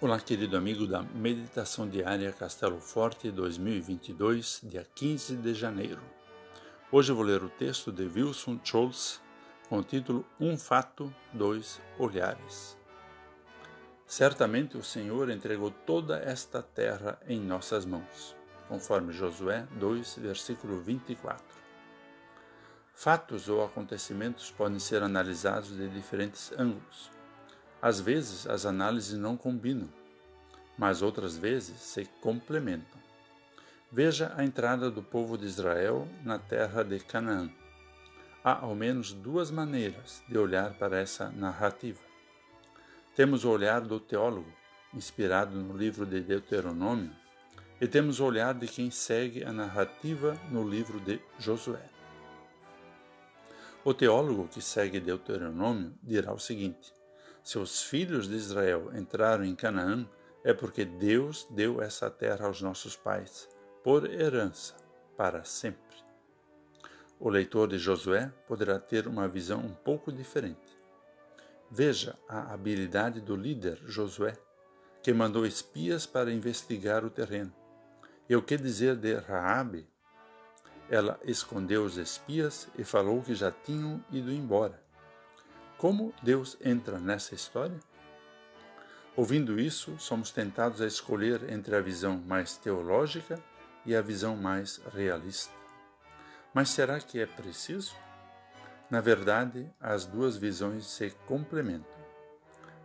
Olá, querido amigo da Meditação Diária Castelo Forte 2022, dia 15 de janeiro. Hoje eu vou ler o texto de Wilson Choles com o título Um Fato, Dois Olhares. Certamente o Senhor entregou toda esta terra em nossas mãos, conforme Josué 2, versículo 24. Fatos ou acontecimentos podem ser analisados de diferentes ângulos. Às vezes, as análises não combinam, mas outras vezes se complementam. Veja a entrada do povo de Israel na terra de Canaã. Há ao menos duas maneiras de olhar para essa narrativa. Temos o olhar do teólogo, inspirado no livro de Deuteronômio, e temos o olhar de quem segue a narrativa no livro de Josué. O teólogo que segue Deuteronômio dirá o seguinte: se os filhos de Israel entraram em Canaã, é porque Deus deu essa terra aos nossos pais, por herança, para sempre. O leitor de Josué poderá ter uma visão um pouco diferente. Veja a habilidade do líder Josué, que mandou espias para investigar o terreno. E o que dizer de Raabe? Ela escondeu os espias e falou que já tinham ido embora. Como Deus entra nessa história? Ouvindo isso, somos tentados a escolher entre a visão mais teológica e a visão mais realista. Mas será que é preciso? Na verdade, as duas visões se complementam.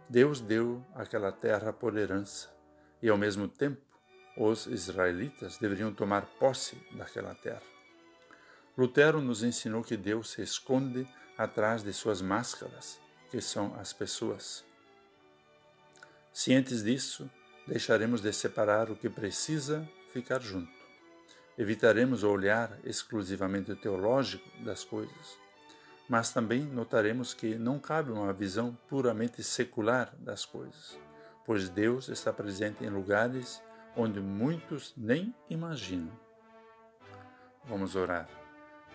Deus deu aquela terra por herança e, ao mesmo tempo, os israelitas deveriam tomar posse daquela terra. Lutero nos ensinou que Deus se esconde atrás de suas máscaras, que são as pessoas. Cientes disso, deixaremos de separar o que precisa ficar junto. Evitaremos o olhar exclusivamente teológico das coisas, mas também notaremos que não cabe uma visão puramente secular das coisas, pois Deus está presente em lugares onde muitos nem imaginam. Vamos orar.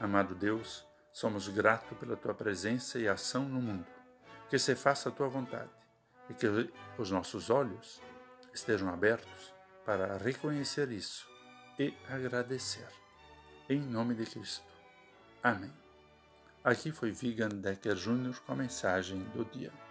Amado Deus, somos gratos pela Tua presença e ação no mundo. Que se faça a Tua vontade e que os nossos olhos estejam abertos para reconhecer isso e agradecer. Em nome de Cristo. Amém. Aqui foi Wigand Decker Junior com a mensagem do dia.